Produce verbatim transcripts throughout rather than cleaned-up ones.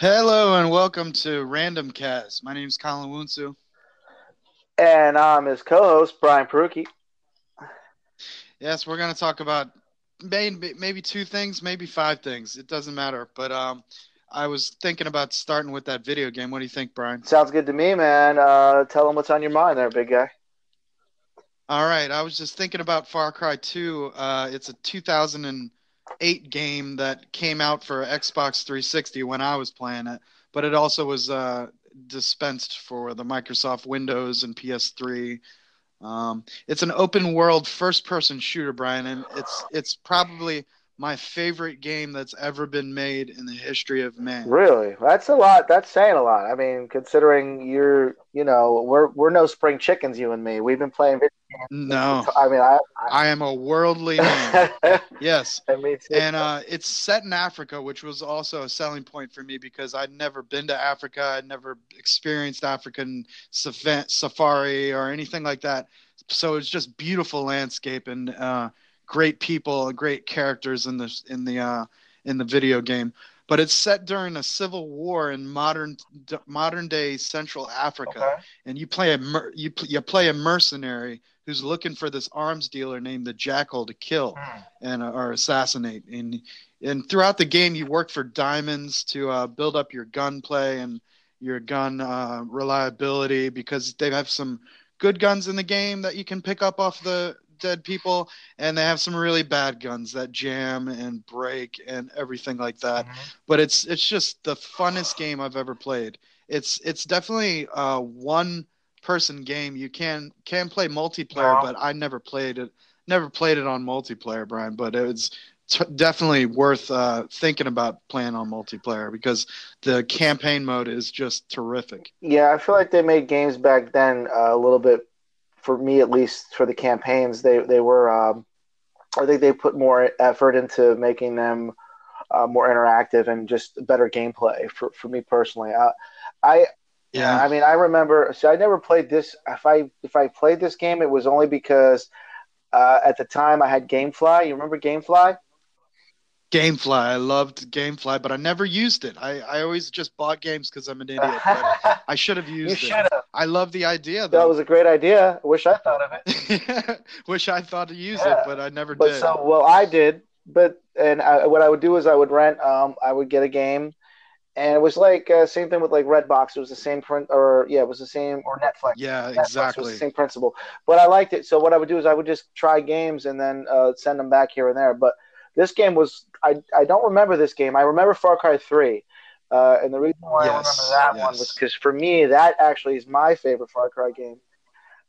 Hello and welcome to Random Cast. My name is Colin Woonsu. And I'm his co-host, Brian Perucchi. Yes, we're going to talk about maybe, maybe two things, maybe five things. It doesn't matter. But um, I was thinking about starting with that video game. What do you think, Brian? Sounds good to me, man. Uh, tell them what's on your mind there, big guy. All right. I was just thinking about Far Cry two. Uh, it's a two thousand eight game that came out for Xbox three sixty when I was playing it. But it also was... Uh, dispensed for the Microsoft Windows and P S three. Um, it's an open world first person shooter, Brian, and it's it's probably my favorite game that's ever been made in the history of man. Really? That's a lot. That's saying a lot. I mean, considering you're, you know, we're we're no spring chickens, you and me. We've been playing video games. No. I mean, I I, I am a worldly man. Yes. And, me too. and uh, it's set in Africa, which was also a selling point for me because I'd never been to Africa. I'd never experienced African safari or anything like that. So it's just beautiful landscape and uh great people, great characters in the in the uh, in the video game, but it's set during a civil war in modern d- modern day Central Africa, okay. And you play a mer- you pl- you play a mercenary who's looking for this arms dealer named the Jackal to kill mm. and uh, or assassinate, and and throughout the game you work for diamonds to uh, build up your gunplay and your gun uh, reliability because they have some good guns in the game that you can pick up off the dead people, and they have some really bad guns that jam and break and everything like that. Mm-hmm. But it's it's just the funnest game I've ever played. It's it's definitely a one person game. You can can play multiplayer, wow. but I never played it never played it on multiplayer, Brian. But it's t- definitely worth uh, thinking about playing on multiplayer because the campaign mode is just terrific. Yeah, I feel like they made games back then uh, a little bit. For me, at least, for the campaigns, they they were. Um, I think they put more effort into making them uh, more interactive and just better gameplay. For, for me personally, uh, I yeah. I mean, I remember. So I never played this. If I if I played this game, it was only because uh, at the time I had GameFly. You remember GameFly? GameFly. I loved GameFly, but I never used it. I, I always just bought games because I'm an idiot. But I should have used you it. Should've. I love the idea, though. That was a great idea. I wish I thought of it. Wish I thought to use yeah. it, but I never but did. So, well, I did. But and I, what I would do is I would rent. Um, I would get a game, and it was like uh, same thing with like Redbox. It was the same print, or yeah, it was the same or Netflix. Yeah, Netflix exactly. Was the same principle. But I liked it. So what I would do is I would just try games and then uh, send them back here and there. But this game was, I, I don't remember this game. I remember Far Cry three. Uh, and the reason why yes, I remember that yes. one was because for me, that actually is my favorite Far Cry game.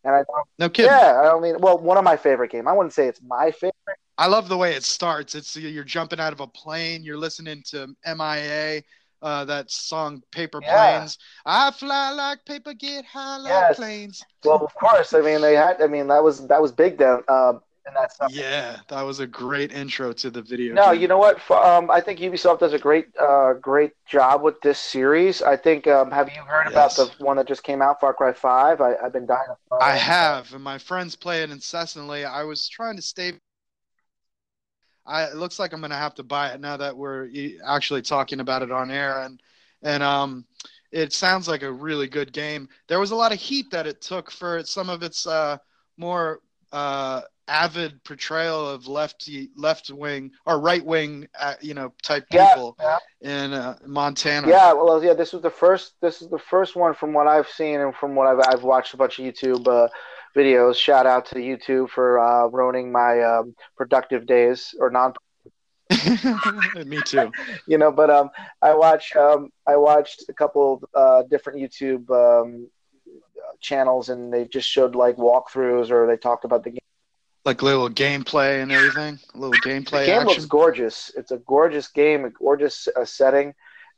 And I don't, no kidding. Yeah, I don't mean, well, one of my favorite games. I wouldn't say it's my favorite. I love the way it starts. It's you're jumping out of a plane. You're listening to M I A Uh, that song, Paper Planes. Yeah. I fly like paper, get high like yes. planes. Well, of course. I mean, they had. I mean, that was that was big then. Uh, And that's yeah, that was a great intro to the video. No, game. You know what? Um, I think Ubisoft does a great, uh, great job with this series. I think. Um, have you heard yes. about the one that just came out, Far Cry five? I, I've been dying. To I have, and my friends play it incessantly. I was trying to stay. I it looks like I'm going to have to buy it now that we're actually talking about it on air, and and um, it sounds like a really good game. There was a lot of heat that it took for some of its uh more uh. avid portrayal of lefty left wing or right wing uh, you know type people yeah, yeah. in uh, Montana. Yeah, well yeah, this was the first this is the first one from what I've seen and from what I've I've watched a bunch of YouTube uh, videos. Shout out to YouTube for uh, ruining my um, productive days or non me too. You know, but um I watch um I watched a couple uh different YouTube um channels and they just showed like walkthroughs or they talked about the game. Like little gameplay and everything, a little gameplay. The game action. Looks gorgeous. It's a gorgeous game, a gorgeous uh, setting,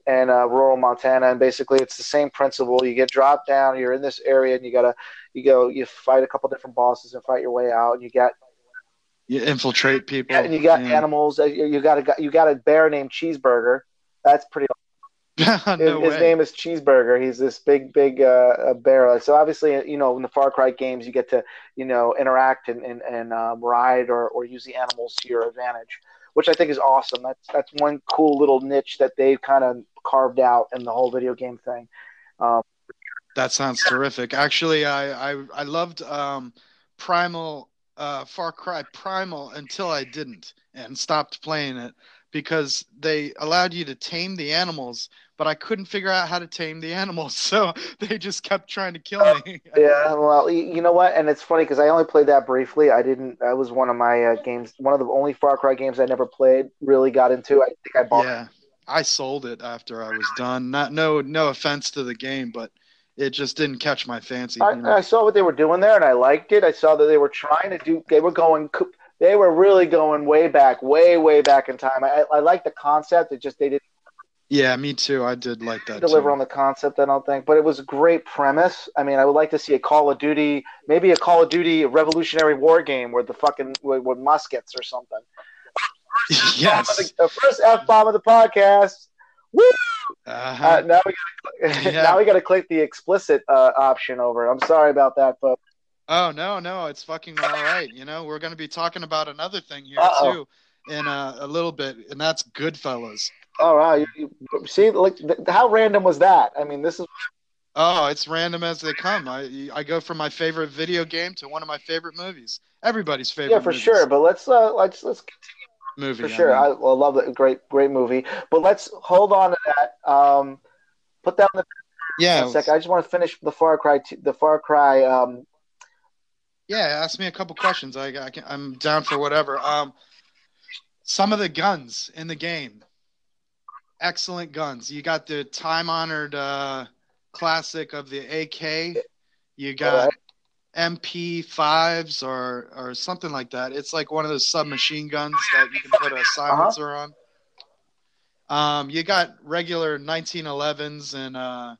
in uh, rural Montana. And basically, it's the same principle. You get dropped down, you're in this area, and you gotta, you go, you fight a couple different bosses and fight your way out. And you got, you infiltrate people. And you got yeah. animals. You got a, you got a bear named Cheeseburger. That's pretty. Awesome. no his, his name is Cheeseburger. He's this big, big uh, bear. So obviously, you know, in the Far Cry games, you get to. You know, interact and and, and um, ride or, or use the animals to your advantage, which I think is awesome. That's that's one cool little niche that they've kind of carved out in the whole video game thing. Um, that sounds terrific. Actually, I I, I loved um, Primal, uh, Far Cry Primal until I didn't and stopped playing it because they allowed you to tame the animals, but I couldn't figure out how to tame the animals, so they just kept trying to kill me. Yeah, well, you know what? And it's funny because I only played that briefly. I didn't. That was one of my uh, games, one of the only Far Cry games I never played. Really got into. I think I bought. Yeah, it. I sold it after I was done. Not no no offense to the game, but it just didn't catch my fancy. I, you know? I saw what they were doing there, and I liked it. I saw that they were trying to do. They were going. They were really going way back, way, way back in time. I, I like the concept. It just they didn't. Yeah, me too. I did like that. Deliver too. On the concept, I don't think, but it was a great premise. I mean, I would like to see a Call of Duty, maybe a Call of Duty Revolutionary War game where the fucking with, with muskets or something. Yes. The first F bomb of the podcast. Woo! Uh-huh. Uh, now we gotta, yeah. now we got to click the explicit uh, option over. I'm sorry about that, folks. Oh, no, no, it's fucking all right. You know, we're going to be talking about another thing here, Uh-oh. too, in a, a little bit, and that's Goodfellas. Oh, wow. You, you, see, like, th- how random was that? I mean, this is... Oh, it's random as they come. I I go from my favorite video game to one of my favorite movies. Everybody's favorite Yeah, for movies. Sure, but let's, uh, let's, let's continue. Movie, For I sure. I, I love it. Great, great movie. But let's hold on to that. Um, put that on the... Yeah. Was... Second. I just want to finish the Far Cry... T- the Far Cry... Um, Yeah, ask me a couple questions. I, I can, I'm down for whatever. Um, some of the guns in the game, excellent guns. You got the time-honored uh, classic of the A K. You got right. M P fives or or something like that. It's like one of those submachine guns that you can put a silencer uh-huh. on. Um, you got regular nineteen elevens and uh,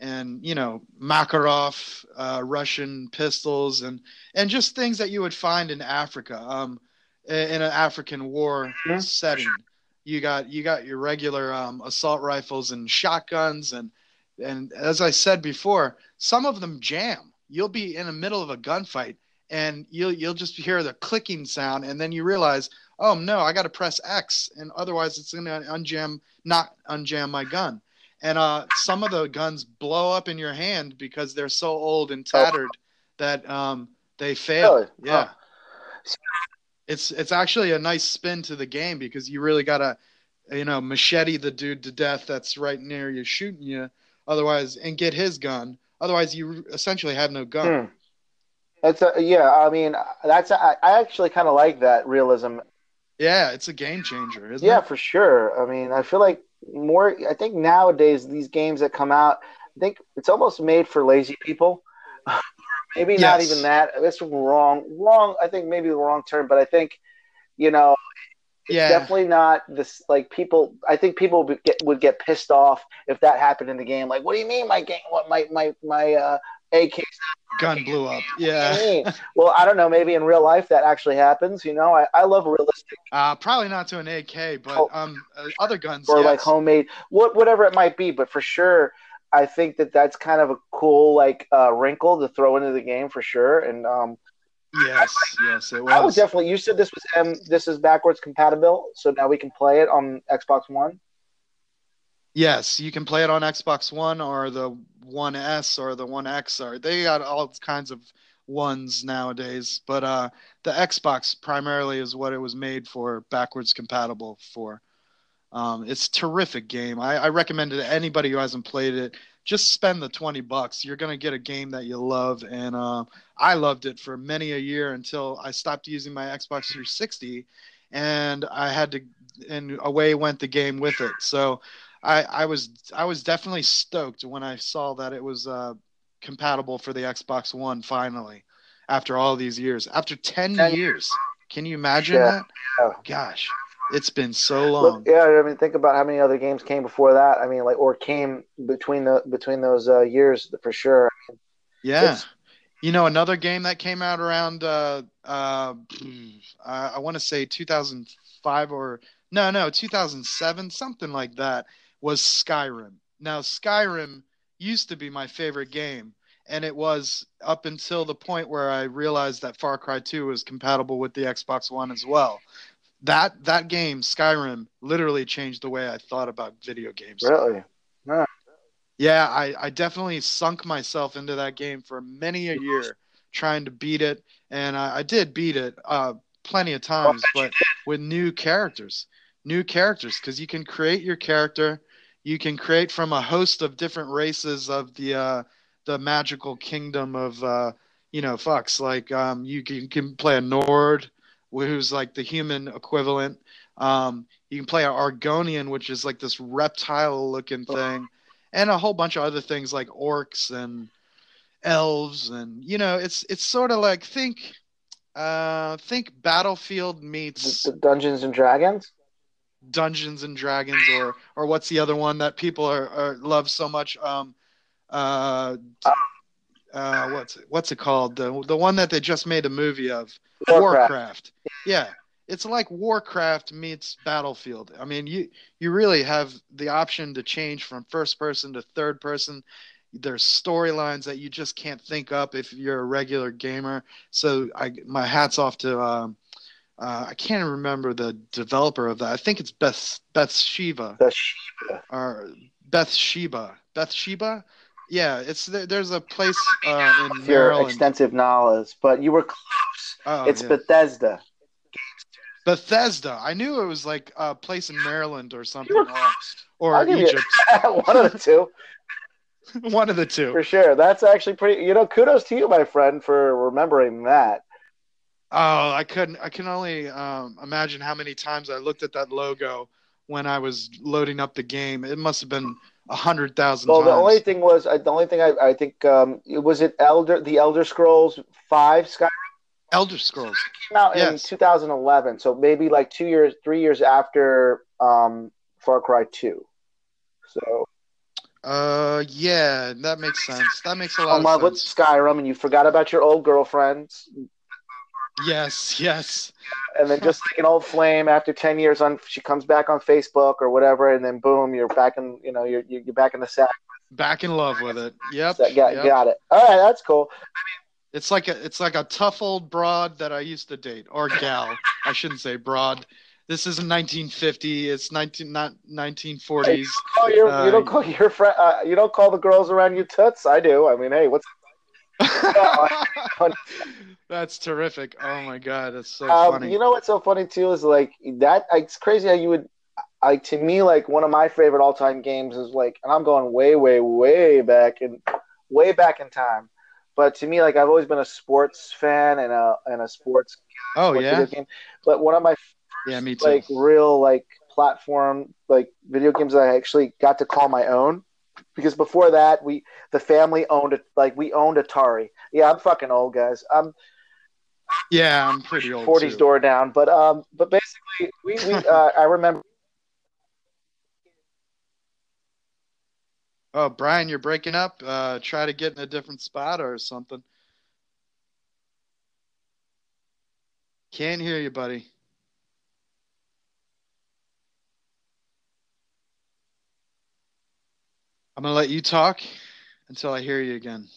and, you know, Makarov, uh, Russian pistols, and, and just things that you would find in Africa, um, in an African war yeah. setting. You got you got your regular um, assault rifles and shotguns, and and as I said before, some of them jam. You'll be in the middle of a gunfight, and you'll you'll just hear the clicking sound, and then you realize, oh no, I got to press X, and otherwise it's going to unjam, not unjam my gun. And uh, some of the guns blow up in your hand because they're so old and tattered oh. that um, they fail. Really? Yeah, oh. it's it's actually a nice spin to the game because you really gotta, you know, machete the dude to death that's right near you shooting you, otherwise, and get his gun. Otherwise, you essentially have no gun. Hmm. That's a, yeah. I mean, that's a, I actually kind of like that realism. Yeah, it's a game changer, isn't yeah, it? Yeah, for sure. I mean, I feel like. More, I think nowadays these games that come out, I think it's almost made for lazy people. Maybe yes. not even that. That's wrong. Wrong. I think maybe the wrong term, but I think you know, it's yeah. definitely not this. Like people, I think people would get, would get pissed off if that happened in the game. Like, what do you mean my game? What my my my uh, A K's gun blew up? Yeah. I mean? Well, I don't know. Maybe in real life that actually happens. You know, I, I love realistic. Uh, probably not to an A K, but um, uh, other guns. Or yes. like homemade, what whatever it might be. But for sure, I think that that's kind of a cool like uh, wrinkle to throw into the game for sure. And um, yes, I, yes, it was. I would definitely. You said this was M. This is backwards compatible, so now we can play it on Xbox One. Yes, you can play it on Xbox One or the One S or the One X. Or they got all kinds of ones nowadays, but uh, the Xbox primarily is what it was made for, backwards compatible for. Um, it's a terrific game. I, I recommend it to anybody who hasn't played it. Just spend the twenty bucks. You're going to get a game that you love, and uh, I loved it for many a year until I stopped using my Xbox three sixty, and I had to, and away went the game with it. So I, I was I was definitely stoked when I saw that it was uh, compatible for the Xbox One finally, after all these years, after ten, ten years. years. Can you imagine yeah. that? Oh. Gosh, it's been so long. Look, yeah, I mean, think about how many other games came before that. I mean, like or came between the between those uh, years for sure. I mean, yeah, it's... you know, another game that came out around uh, uh, I, I want to say two thousand five or no, no, two thousand seven, something like that. Was Skyrim. Now, Skyrim used to be my favorite game, and it was up until the point where I realized that Far Cry two was compatible with the Xbox One as well. that that game, Skyrim, literally changed the way I thought about video games. Really? Huh. Yeah, I, I definitely sunk myself into that game for many a year trying to beat it, and I, I did beat it uh, plenty of times, but with new characters, new characters, because you can create your character. You can create from a host of different races of the uh, the magical kingdom of, uh, you know, fucks. Like um, you can, can play a Nord, who's like the human equivalent. Um, you can play an Argonian, which is like this reptile-looking thing, and a whole bunch of other things like orcs and elves. And, you know, it's it's sort of like think uh, think Battlefield meets Dungeons and Dragons. Dungeons and Dragons, or or what's the other one that people are, are love so much? Um, uh, uh, what's it, what's it called? The the one that they just made a movie of, Warcraft. Warcraft. Yeah, it's like Warcraft meets Battlefield. I mean, you you really have the option to change from first person to third person. There's storylines that you just can't think up if you're a regular gamer. So I my hat's off to. Um, Uh, I can't remember the developer of that. I think it's Beth Bathsheba. Bathsheba. Or Bathsheba. Bathsheba? Yeah, it's there, there's a place uh, in Maryland. Your extensive knowledge, but you were close. Oh, it's yeah. Bethesda. Bethesda. I knew it was like a place in Maryland or something. You were close. Or, or Egypt. One of the two. One of the two. For sure. That's actually pretty, you know, kudos to you, my friend, for remembering that. Oh, I couldn't. I can only um, imagine how many times I looked at that logo when I was loading up the game. It must have been a hundred thousand. Well, times. the only thing was the only thing I, I think um, it was it Elder the Elder Scrolls Five Skyrim. Elder Scrolls so came out yes. in two thousand eleven, so maybe like two years, three years after um, Far Cry two. So. Uh, yeah, that makes sense. That makes a lot. I'm of sense. With Skyrim, and you forgot about your old girlfriends. Yes, yes. And then just like an old flame, after ten years, on she comes back on Facebook or whatever, and then boom, you're back in, you know, you're you're back in the sack. Back in love with it. Yep. So, yeah, yep. Got it. All right, that's cool. I mean, it's like a it's like a tough old broad that I used to date, or gal. I shouldn't say broad. This isn't nineteen fifty. It's nineteen not nineteen forties. Oh, hey, you, uh, you don't call your friend. Uh, you don't call the girls around you toots. I do. I mean, hey, what's that's terrific. Oh my god, that's so um, funny. You know what's so funny too is like that it's crazy how you would like to me like one of my favorite all-time games is like, and I'm going way way way back in way back in time, but to me like I've always been a sports fan and a and a sports oh sports yeah video game. But one of my first, yeah me too like real like platform like video games that I actually got to call my own. Because before that, we the family owned it. Like we owned Atari. Yeah, I'm fucking old, guys. I'm yeah, I'm pretty old. forties door down, but um, but basically, we we uh, I remember. Oh, Brian, you're breaking up. Uh, try to get in a different spot or something. Can't hear you, buddy. I'm going to let you talk until I hear you again.